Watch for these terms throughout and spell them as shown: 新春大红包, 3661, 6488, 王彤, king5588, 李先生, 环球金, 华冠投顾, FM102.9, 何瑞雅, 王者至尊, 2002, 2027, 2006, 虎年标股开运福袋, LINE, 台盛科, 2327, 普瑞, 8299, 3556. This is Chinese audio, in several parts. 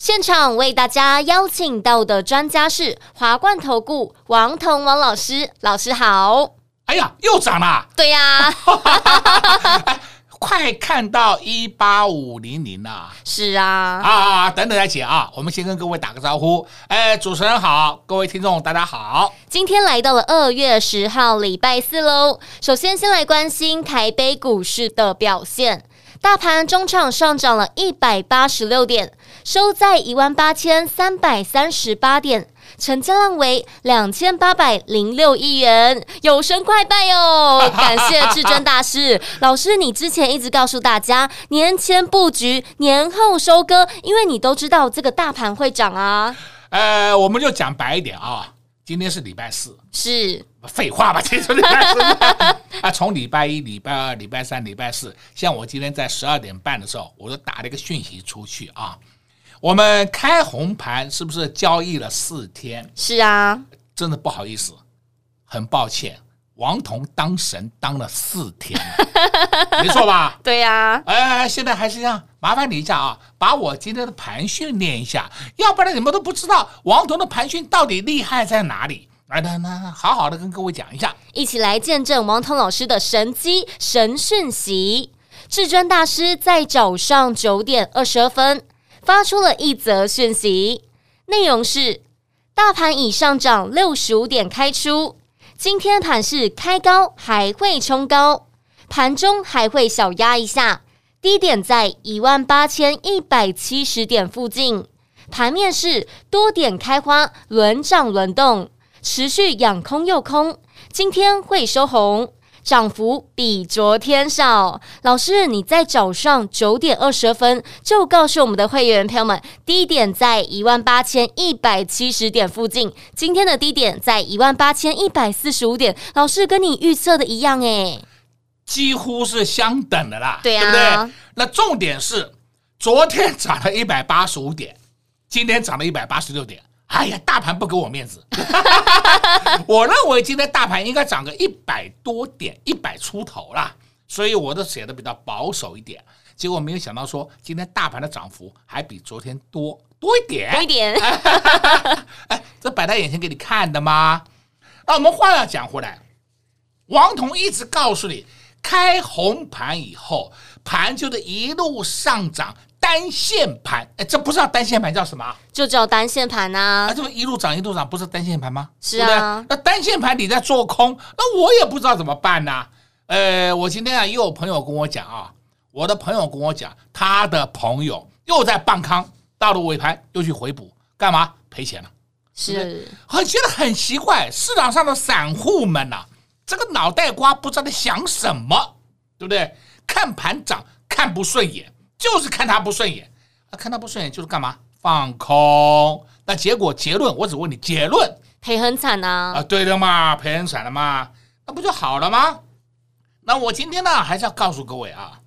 现场为大家邀请到的专家是华冠投顾王彤王老师，老师好！哎呀，又涨了！对呀、啊哎，快看到18500了！是啊，啊，等等再解啊！我们先跟各位打个招呼。哎，主持人好，各位听众大家好！今天来到了2月10号，礼拜四喽。首先，先来关心台北股市的表现。大盘中场上涨了186点，收在 18,338 点，成交量为 2,806 亿元，有升快拜哦！感谢至尊大师。老师，你之前一直告诉大家，年前布局，年后收割，因为你都知道这个大盘会涨啊。我们就讲白一点啊，今天是礼拜四，是废话吧？这是礼拜四啊，从礼拜一、礼拜二、礼拜三、礼拜四，像我今天在12点半的时候，我就打了一个讯息出去啊。我们开红盘是不是交易了4天？是啊，真的不好意思，很抱歉，王彤当神当了4天了，没错吧？对呀、啊。现在还是这样，麻烦你一下啊，把我今天的盘讯念一下，要不然你们都不知道王彤的盘讯到底厉害在哪里。来，那好好的跟各位讲一下，一起来见证王彤老师的神机神讯息。至尊大师在早上9点22分发出了一则讯息，内容是：大盘已上涨65点开出，今天盘是开高还会冲高，盘中还会小压一下，低点在 18,170 点附近，盘面是多点开花，轮涨轮动，持续养空又空，今天会收红，涨幅比昨天少。老师，你在早上9点22分就告诉我们的会员朋友们，低点在 18,170 点附近，今天的低点在 18,145 点，老师跟你预测的一样耶，几乎是相等的啦，对啊，对不对？那重点是昨天涨了185点，今天涨了186点。哎呀，大盘不给我面子我认为今天大盘应该涨个100多点，100出头啦，所以我都写的比较保守一点，结果没有想到说今天大盘的涨幅还比昨天多一点哎，这摆在眼前给你看的吗？那我们话要讲回来，王彤一直告诉你，开红盘以后盘就是一路上涨，单线盘，这不是叫单线盘，叫什么？就叫单线盘啊！这不一路涨一路涨，不是单线盘吗？是啊，对不对？那单线盘你在做空，那我也不知道怎么办呢、啊。我今天啊，又有朋友跟我讲啊，我的朋友跟我讲，他的朋友又在半康，到了尾盘又去回补，干嘛？赔钱了。是，我觉得很奇怪，市场上的散户们啊，这个脑袋瓜不知道在想什么，对不对？看盘涨看不顺眼。就是看他不顺眼，看他不顺眼就是干嘛？放空。那结果结论，我只问你结论，赔很惨啊！啊，对的嘛，赔很惨了嘛，那不就好了吗？那我今天呢，还是要告诉各位啊，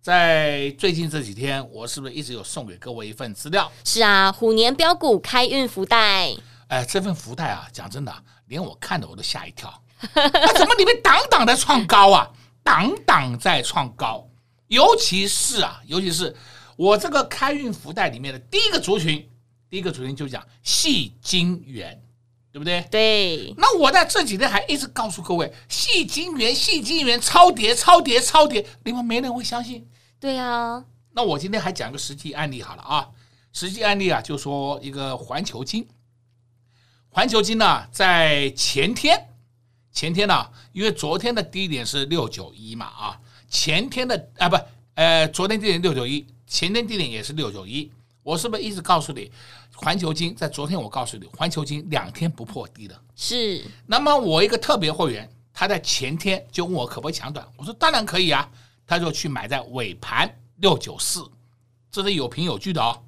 在最近这几天，我是不是一直有送给各位一份资料？是啊，虎年标股开运福袋。哎，这份福袋啊，讲真的，连我看的我都吓一跳。那怎么里面档在创高啊？档在创高。尤其是我这个开运福袋里面的第一个族群就讲矽晶圆，对不对？对。那我在这几天还一直告诉各位，矽晶圆超跌，你们没人会相信。对啊。那我今天还讲个实际案例好了啊，实际案例啊，就说一个环球金呢，在前天呢、啊，因为昨天的低点是691嘛啊。昨天低点691，前天低点也是691。我是不是一直告诉你，环球金在昨天我告诉你，环球金2天不破低的。是。那么我一个特别会员，他在前天就问我可不可以抢短，我说当然可以啊，他就去买在尾盘694，这是有凭有据的哦。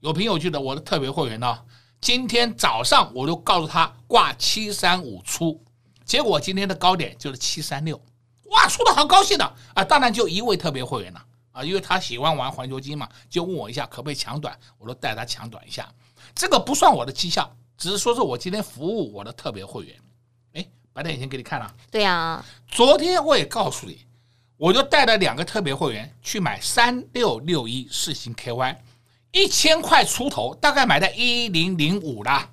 有凭有据的我的特别会员呢，今天早上我就告诉他挂735出，结果今天的高点就是736，哇，出的很高兴的啊！当然就一位特别会员了啊，因为他喜欢玩环球金嘛，就问我一下可不可以抢短，我就带他抢短一下。这个不算我的绩效，只是说是我今天服务我的特别会员。哎，白天已经给你看了。对啊，昨天我也告诉你，我就带了2个特别会员去买3661世芯 KY， 1000块出头，大概买在1005啦，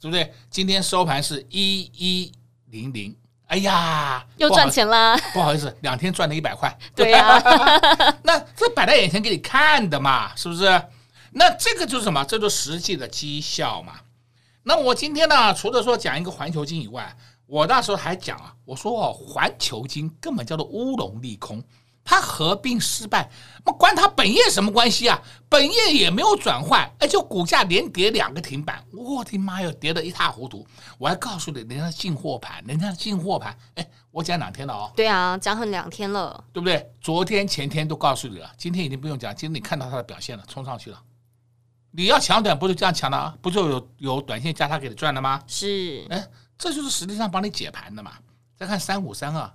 对不对？今天收盘是1100。哎呀，又赚钱了，不好意思，2天赚了100块。对呀、啊，那这摆在眼前给你看的嘛，是不是？那这个就是什么？这就是实际的绩效嘛。那我今天呢，除了说讲一个环球金以外，我那时候还讲啊，我说哦，环球金根本叫做乌龙利空，它合并失败，那关它本业什么关系啊？本业也没有转换，哎，就股价连跌2个停板，我的妈哟，跌得一塌糊涂。我还告诉你，人家进货盘，哎，我讲2天了哦。对啊，讲很2天了，对不对？昨天前天都告诉你了，今天已经不用讲，今天你看到它的表现了，冲上去了。你要抢短不就这样抢的啊？不就有短线加它给你赚的吗？是，哎。这就是实际上帮你解盘的嘛。再看3532，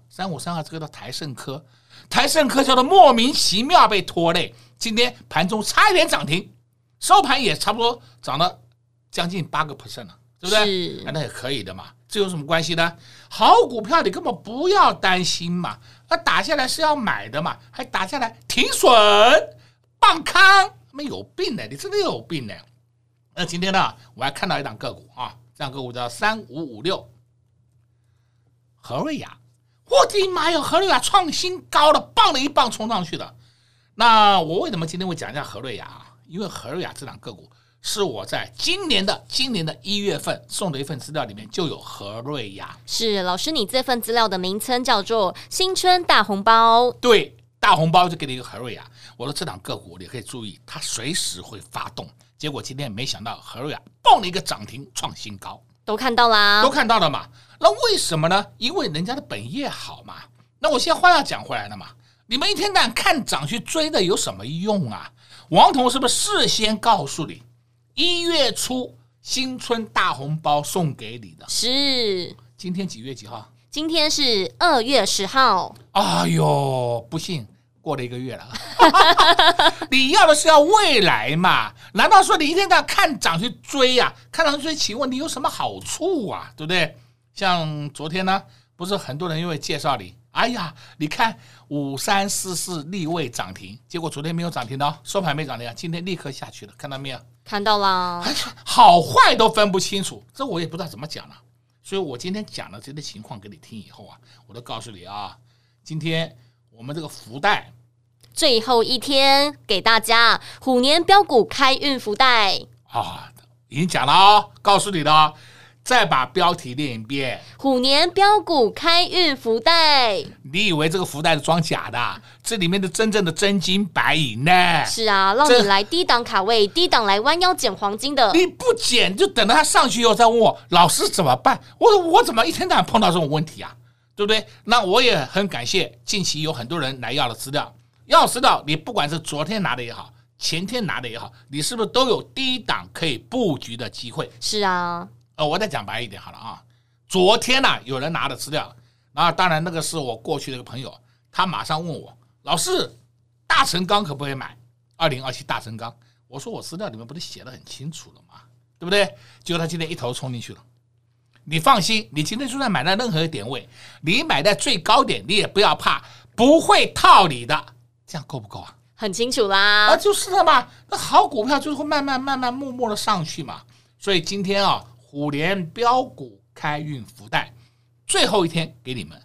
这个叫台盛科叫做莫名其妙被拖累，今天盘中差一点涨停，收盘也差不多涨了将近8% 了，对不对？那也可以的嘛，这有什么关系呢？好股票你根本不要担心嘛，那打下来是要买的嘛，还打下来停损棒康，没有病的，你真的有病的。那今天呢，我还看到一档个股啊。那个我叫3556，何瑞雅，我的妈呀，何瑞雅创新高了，棒了一棒冲上去的。那我为什么今天会讲一下何瑞雅啊？因为何瑞雅这档个股是我在今年的1月份送的一份资料里面就有何瑞雅。是老师，你这份资料的名称叫做新春大红包。对，大红包就给你一个何瑞雅。我说这档个股你可以注意，它随时会发动。结果今天没想到何瑞雅蹦了一个涨停，创新高，都看到了嘛。那为什么呢？因为人家的本业好嘛。那我现在话要讲回来了嘛，你们一天到晚看涨去追的有什么用啊？王彤是不是事先告诉你，1月初新春大红包送给你的？是今天几月几号？今天是2月10号。哎呦，不信。过了1个月了你要的是要未来嘛，难道说你一天到晚看涨去追啊？看涨去追，请问你有什么好处啊？对不对？像昨天呢，不是很多人因为介绍你，哎呀，你看5344立位涨停，结果昨天没有涨停的，收盘没涨停，今天立刻下去了，看到没有？看到了，好坏都分不清楚，这我也不知道怎么讲了。所以我今天讲了这些情况给你听以后啊，我都告诉你啊，今天我们这个福袋最后一天给大家虎年标股开运福袋啊，已经讲了哦，告诉你了，再把标题念一遍，虎年标股开运福袋。你以为这个福袋是装假的？这里面的真正的真金白银呢？是啊，让你来低档卡位，低档来弯腰捡黄金的。你不捡就等到它上去以后再问我老师怎么办，我怎么一天到晚碰到这种问题啊？对不对？那我也很感谢近期有很多人来要了资料，要知道你不管是昨天拿的也好，前天拿的也好，你是不是都有低档可以布局的机会？是啊，我再讲白一点好了啊。昨天呢，有人拿的资料，那当然那个是我过去的一个朋友，他马上问我老师，大成钢可不可以买2027大成钢？我说我资料里面不是写得很清楚了吗？对不对？结果他今天一头冲进去了。你放心，你今天就算买在任何点位，你买在最高点，你也不要怕，不会套你的。这样够不够啊？很清楚啦。啊，就是了嘛。那好股票就是会慢慢默默的上去嘛。所以今天啊，虎年标股开运福袋，最后一天给你们，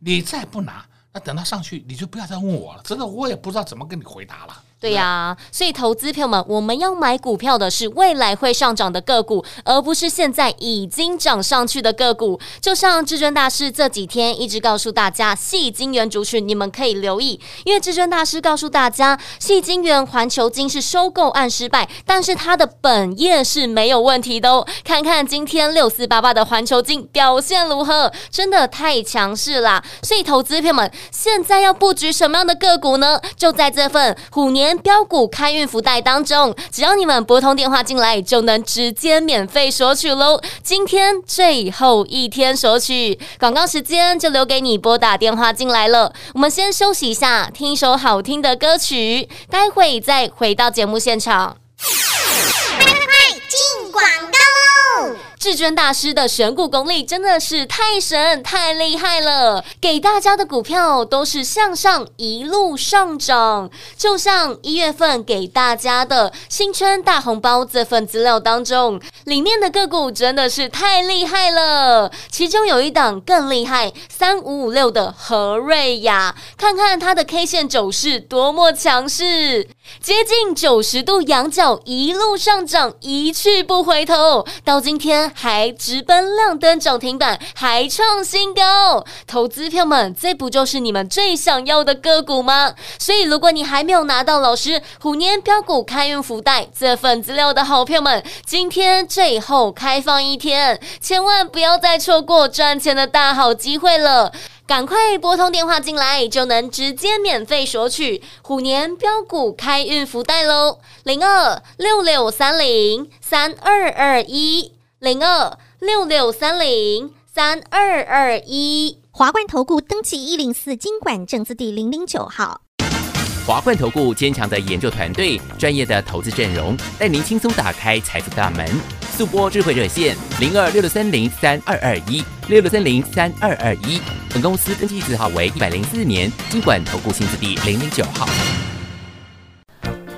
你再不拿，那等它上去，你就不要再问我了。真的，我也不知道怎么跟你回答了。对呀，所以投资票们，我们要买股票的是未来会上涨的个股，而不是现在已经涨上去的个股。就像至尊大师这几天一直告诉大家，矽晶圆族群你们可以留意，因为至尊大师告诉大家，矽晶圆环球晶是收购案失败，但是它的本业是没有问题的哦。看看今天6488的环球晶表现如何，真的太强势啦！所以投资票们，现在要布局什么样的个股呢？就在这份虎年年标股开运福袋当中，只要你们拨通电话进来，就能直接免费索取咯。今天最后一天索取，广告时间就留给你拨打电话进来了。我们先休息一下，听一首好听的歌曲，待会再回到节目现场。至尊大师的选股功力真的是太神太厉害了，给大家的股票都是向上一路上涨。就像一月份给大家的新春大红包这份资料当中，里面的个股真的是太厉害了。其中有一档更厉害，3556的和瑞亚，看看它的 K 线走势多么强势，接近90度仰角一路上涨，一去不回头，到今天还直奔亮灯涨停板，还创新高。投资票们，这不就是你们最想要的个股吗？所以如果你还没有拿到老师虎年标股开运福袋这份资料的好票们，今天最后开放一天，千万不要再错过赚钱的大好机会了，赶快拨通电话进来，就能直接免费索取虎年标股开运福袋咯。02-6630-322102-6630-3221，华冠投顾登记104金管证字第009号。华冠投顾坚强的研究团队，专业的投资阵容，带您轻松打开财富大门。速播智慧热线02-6630-32216630-3221。本公司登记字号为104年金管投顾新字第009号。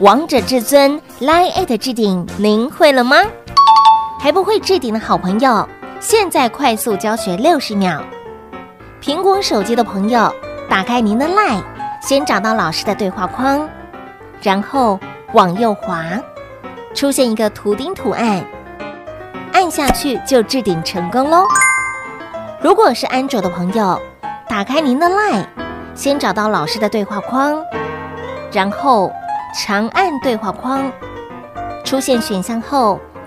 王者至尊 LINE@ 置顶，您会了吗？还不会置顶的好朋友，现在快速教学60秒。苹果手机的朋友，打开您的 LINE， 先找到老师的对话框，然后往右滑，出现一个图钉图案，按下去就置顶成功咯。如果是安卓的朋友，打开您的 LINE， 先找到老师的对话框，然后长按对话框，出现选项后，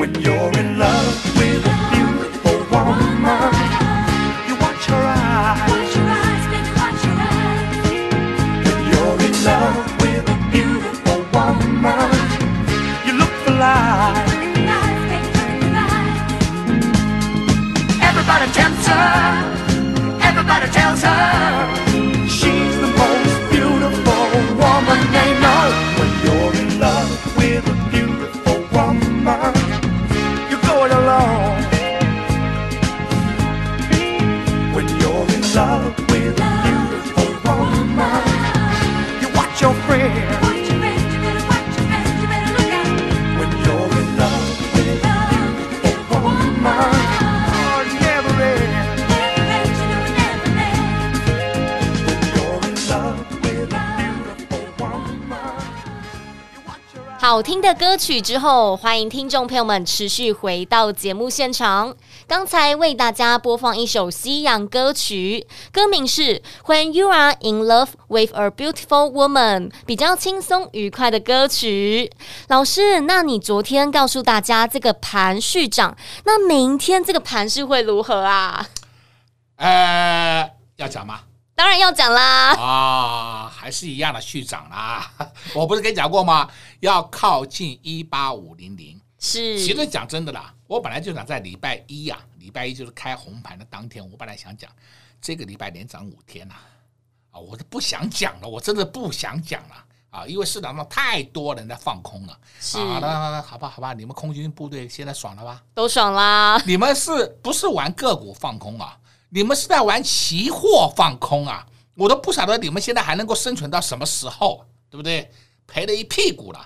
When you're in love with a beautiful woman 好听的歌曲之后，欢迎听众朋友们持续回到节目现场。刚才为大家播放一首西洋歌曲，歌名是 When You Are In Love With A Beautiful Woman， 比较轻松愉快的歌曲。老师，那你昨天告诉大家这个盘续涨，那明天这个盘势会如何啊？要讲吗？当然要讲啦！啊，还是一样的续涨啦。我不是跟你讲过吗？要靠近18500。是，其实讲真的啦，我本来就想在礼拜一呀、礼拜一就是开红盘的当天，我本来想讲这个礼拜连涨5天呐、啊，我是不想讲了，我真的不想讲了啊，因为市场上太多人在放空了。是，好吧，你们空军部队现在爽了吧？都爽啦！你们是不是玩个股放空啊？你们是在玩期货放空啊，我都不晓得你们现在还能够生存到什么时候，对不对？赔了一屁股了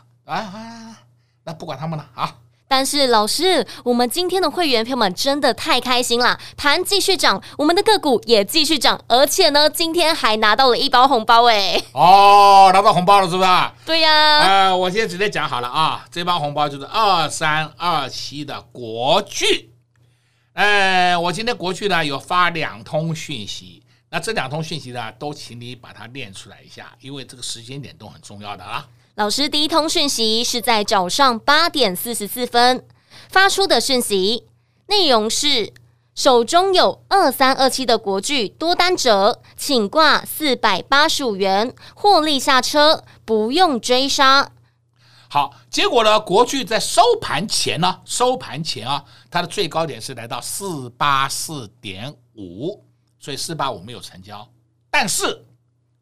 那不管他们了啊。但是老师，我们今天的会员朋友们真的太开心了，盘继续涨，我们的个股也继续涨，而且呢，今天还拿到了一包红包哎。哦，拿到红包了是不是？对呀、我先直接讲好了啊，这包红包就是2327的国巨。我今天国巨呢有发2通讯息，那这2通讯息呢都请你把它念出来一下，因为这个时间点都很重要的啊。老师，第一通讯息是在早上8点44分发出的讯息，内容是手中有2327的国巨多单者，请挂485元获利下车，不用追杀。好，结果呢，国巨在收盘前啊，它的最高点是来到 484.5， 所以485没有成交，但是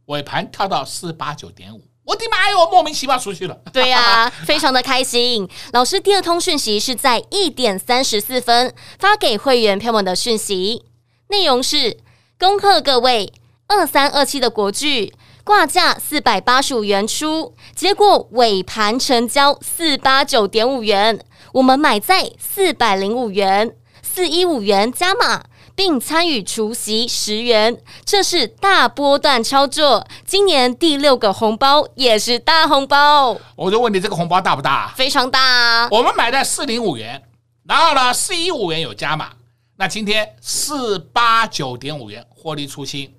尾盘跳到 489.5， 我的妈哟，莫名其妙出去了。对啊，非常的开心。老师，第2通讯息是在1点34分发给会员朋友们的讯息，内容是恭贺各位2327的国巨挂价485元出，结果尾盘成交489.5元，我们买在405元，415元加码，并参与除息10元，这是大波段操作，今年第6个红包，也是大红包。我就问你，这个红包大不大？非常大啊！我们买在405元，然后呢，415元有加码，那今天489.5元获利出清。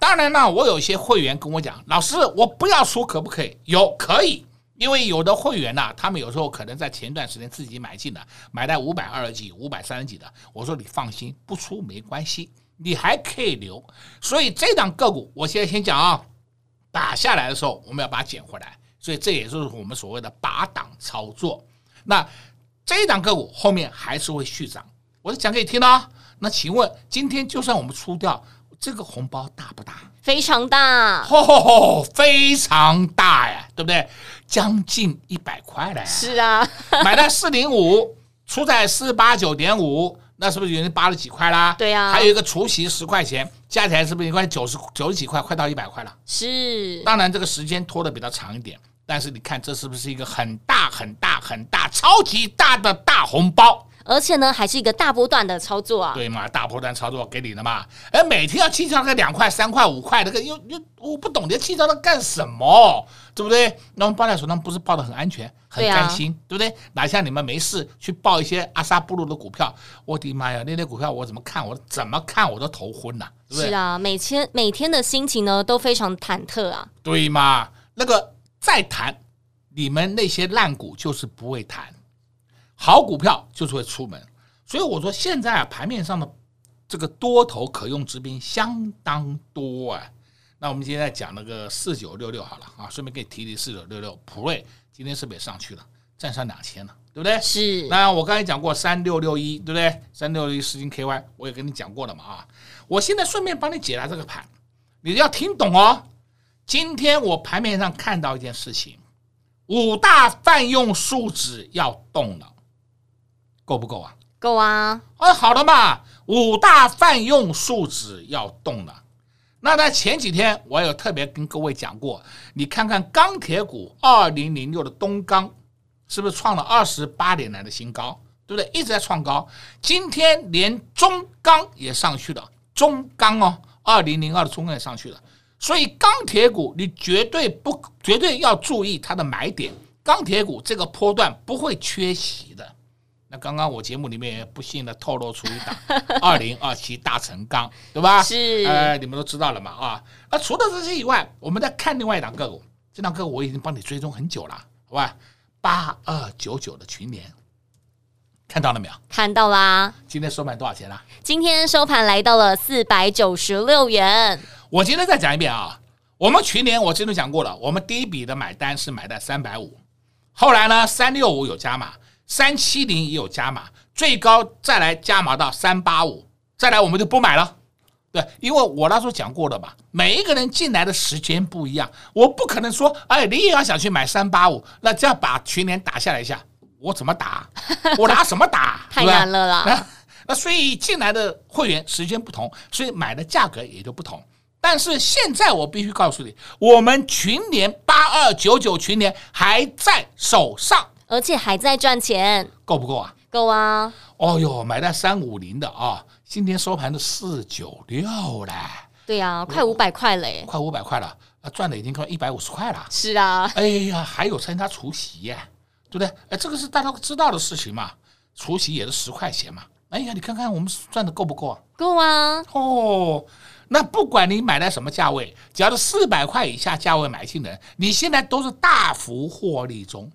当然呢，我有些会员跟我讲，老师，我不要出可不可以？有，可以，因为有的会员呢，他们有时候可能在前段时间自己买进的，买在520几、530几的，我说你放心，不出没关系，你还可以留。所以这档个股，我现在先讲啊，打下来的时候我们要把它捡回来，所以这也就是我们所谓的拔档操作。那这档个股后面还是会续涨，我讲给你听啊。那请问今天就算我们出掉，这个红包大不大？非常大，非常大呀，对不对？将近100块了。是啊，买在405，出在489.5，那是不是有人80几块啦？对啊，还有一个除息10块钱，加起来是不是90几块，快到100块了？是。当然这个时间拖得比较长一点，但是你看这是不是一个很大、超级大的大红包？而且呢，还是一个大波段的操作啊！对嘛，大波段操作给你的嘛。哎，每天要计较个2块、3块、5块的，我不懂得计较它干什么，对不对？那我们抱在手上不是抱得很安全、很甘心， 对不对？哪像你们没事去抱一些阿萨布鲁的股票，我的妈呀，那些股票我怎么看我都头昏呐、啊，对不对？是啊，每天的心情呢都非常忐忑啊。对嘛，那个再谈，你们那些烂股就是不会谈。好股票就是会出门，所以我说现在盘面上的这个多头可用之兵相当多啊。那我们今天讲那个4966好了啊，顺便给你提4966，普瑞今天是不是也上去了，站上2000了，对不对？是。那我刚才讲过3661，对不对？3661世金 KY 我也跟你讲过了嘛啊。我现在顺便帮你解答这个盘，你要听懂哦。今天我盘面上看到一件事情，5大泛用数值要动了。够不够啊？够啊！好了嘛，5大泛用数值要动了。那在前几天我有特别跟各位讲过，你看看钢铁股2006的东钢，是不是创了28年来的新高？对不对？一直在创高。今天连中钢也上去了，中钢哦，2002的中钢也上去了。所以钢铁股你绝对要注意它的买点。钢铁股这个波段不会缺席的。那刚刚我节目里面也不幸的透露出一档2027大成钢，对吧？是，你们都知道了嘛啊。那除了这些以外，我们再看另外一档个股，这档个股我已经帮你追踪很久了，好吧？8299的群联。看到了没有？看到啦！今天收盘多少钱啦？今天收盘来到了496元。我今天再讲一遍啊，我们群联我之前讲过了，我们第一笔的买单是买在350，后来呢365有加码，370也有加码，最高再来加码到385，再来我们就不买了。对，因为我那时候讲过了嘛，每一个人进来的时间不一样，我不可能说，哎，你也要想去买385，那这样把群联打下来一下。我怎么打？我拿什么打？太难了啦！那所以进来的会员时间不同，所以买的价格也就不同。但是现在我必须告诉你，我们群联8299群联还在手上，而且还在赚钱，够不够啊？够啊！哦哟，买到350的啊，今天收盘的496嘞。对啊，快500块嘞！快500块了，赚的已经快150块了。是啊。哎呀，还有参加除息耶。对不对？哎，这个是大家知道的事情嘛，除息也是10块钱嘛。哎呀，你看看我们赚的够不够啊？够啊！哦，那不管你买在什么价位，只要是400块以下价位买进的人，你现在都是大幅获利中，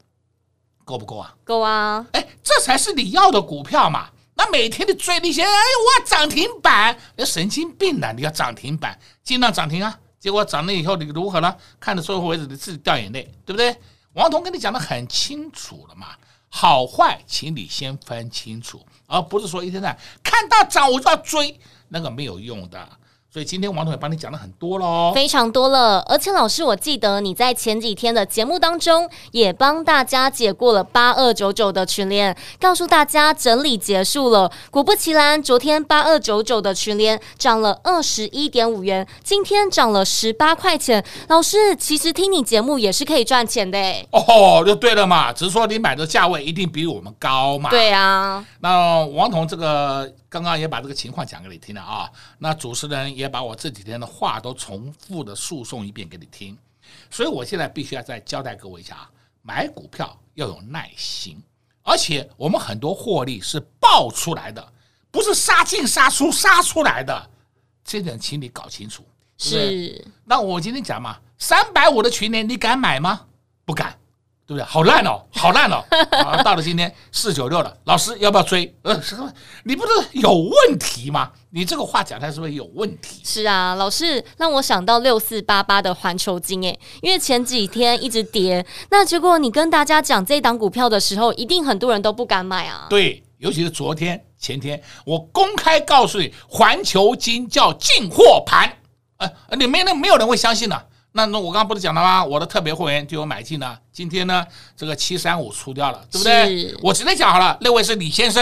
够不够啊？够啊！哎，这才是你要的股票嘛。那每天你追那些，哎，我要涨停板，你神经病了！你要涨停板，尽量涨停啊。结果涨了以后，你如何了？看到最后为止，你自己掉眼泪，对不对？王彤跟你讲的很清楚了嘛，好坏请你先分清楚，而不是说一天在看到涨我就要追，那个没有用的。所以今天王彤也帮你讲的很多了，非常多了。而且老师，我记得你在前几天的节目当中也帮大家解过了8299的群联，告诉大家整理结束了。果不其然，昨天8299的群联涨了 21.5 元，今天涨了18块钱。老师，其实听你节目也是可以赚钱的哦，就对了嘛，只是说你买的价位一定比我们高嘛。对啊，那王彤这个刚刚也把这个情况讲给你听了啊，那主持人也把我这几天的话都重复的诉讼一遍给你听，所以我现在必须要再交代各位一下啊，买股票要有耐心，而且我们很多获利是爆出来的，不是杀进杀出杀出来的，这点请你搞清楚。是，那我今天讲嘛，350的群联你敢买吗？不敢。对不对？好烂哦，好烂哦！啊，到了今天496了，老师要不要追？你不是有问题吗？你这个话讲出来是不是有问题？是啊，老师让我想到6488的环球金诶，因为前几天一直跌，那结果你跟大家讲这档股票的时候，一定很多人都不敢买啊。对，尤其是昨天、前天，我公开告诉你，环球金叫进货盘，你没有人会相信的。那我刚刚不是讲了吗？我的特别会员就有买进了，今天呢，这个735出掉了，对不对？我直接讲好了，那位是李先生，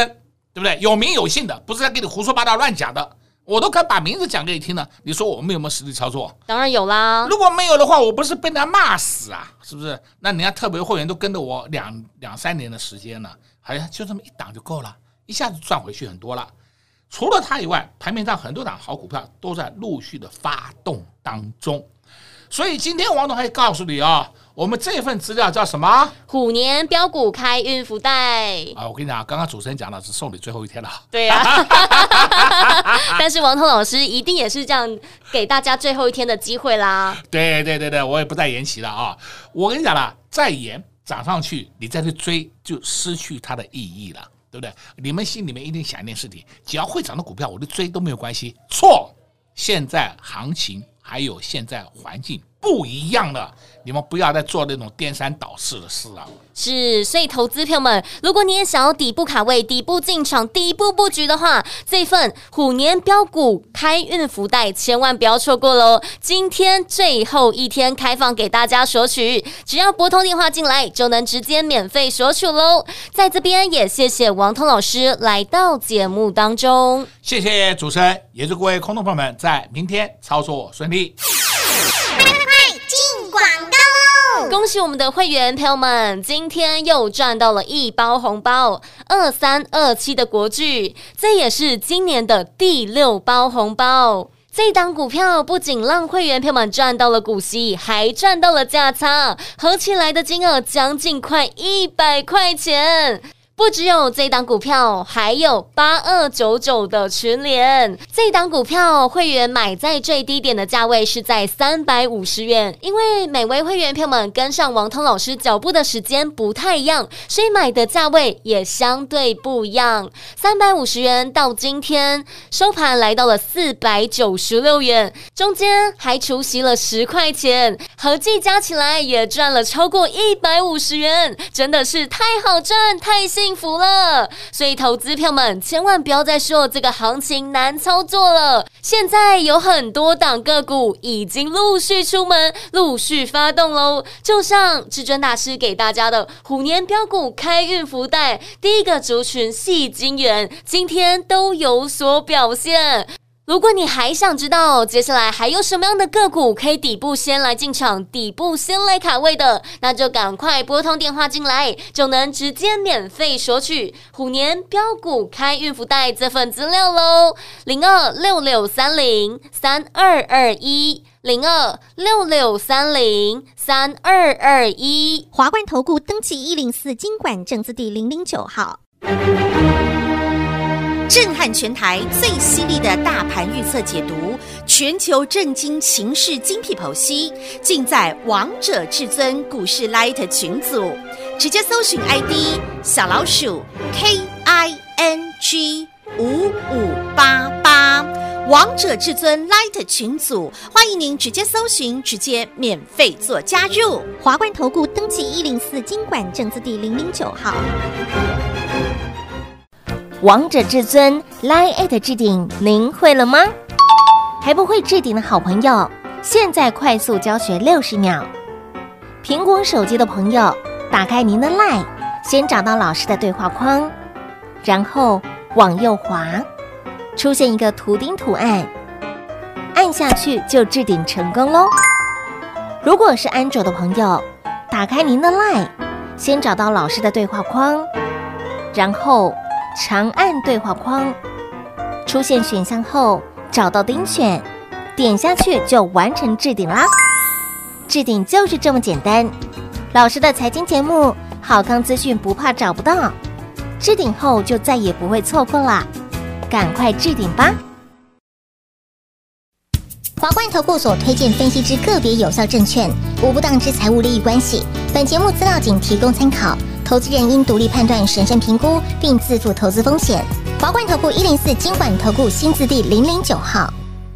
对不对？有名有姓的，不是在给你胡说八道乱讲的，我都敢把名字讲给你听了。你说我们有没有实力操作？当然有啦！如果没有的话，我不是被人家骂死啊，是不是？那人家特别会员都跟着我2-3年的时间了，好像就这么一档就够了，一下子赚回去很多了。除了他以外，盘面上很多档好股票都在陆续的发动当中。所以今天王总还告诉你啊，我们这份资料叫什么？虎年标股开运福袋啊！我跟你讲，刚刚主持人讲了，只送你最后一天了。对啊，但是王彤老师一定也是这样给大家最后一天的机会啦。对，我也不再延期了啊！我跟你讲了，再延涨上去，你再去追就失去它的意义了，对不对？你们心里面一定想一件事情：只要会涨的股票，我就追都没有关系。错，现在行情。还有现在环境不一样了，你们不要再做那种颠三倒四的事了。是，所以投资朋友们，如果你也想要底部卡位、底部进场、底部布局的话，这份虎年标股开运福袋千万不要错过喽！今天最后一天开放给大家索取，只要拨通电话进来就能直接免费索取喽。在这边也谢谢王通老师来到节目当中，谢谢主持人，也祝各位空众朋友们在明天操作顺利。恭喜我们的会员朋友们，今天又赚到了一包红包，2327的国巨，这也是今年的第6包红包。这档股票不仅让会员朋友们赚到了股息，还赚到了价差，合起来的金额将近快100块钱。不只有这档股票，还有8299的群联。这档股票会员买在最低点的价位是在350元，因为每位会员朋友们跟上王通老师脚步的时间不太一样，所以买的价位也相对不一样。350元到今天收盘来到了496元，中间还除息了10块钱，合计加起来也赚了超过150元，真的是太好赚，太幸福了。所以投资票们千万不要再说这个行情难操作了，现在有很多档个股已经陆续出门，陆续发动咯。就像至尊大师给大家的虎年标股开运福袋，第一个族群矽晶圆今天都有所表现。如果你还想知道接下来还有什么样的个股可以底部先来进场，底部先来卡位的，那就赶快拨通电话进来，就能直接免费索取虎年标股开运福袋这份资料咯。02-6630-3221，02-6630-3221，华冠投顾登记104金管证字第009号。震撼全台最犀利的大盘预测解读，全球震惊情势精辟剖析，尽在王者至尊股市 Light 群组，直接搜寻 ID KING5588，王者至尊 Light 群组，欢迎您直接搜寻，直接免费做加入。华冠投顾登记104金管证字第009号。王者至尊 LINE@ 置顶，您会了吗？还不会置顶的好朋友，现在快速教学60秒。苹果手机的朋友，打开您的 LINE， 先找到老师的对话框，然后往右滑，出现一个图钉图案，按下去就置顶成功咯。如果是安卓的朋友，打开您的 LINE， 先找到老师的对话框，然后长按对话框，出现选项后找到钉选，点下去就完成置顶啦。置顶就是这么简单。老师的财经节目好康资讯不怕找不到，置顶后就再也不会错过啦，赶快置顶吧。华冠投顾所推荐分析之个别有效证券，无不当之财务利益关系。本节目资料仅提供参考，投资人应独立判断、审慎评估，并自负投资风险。华冠投顾104金管投顾新字第009号。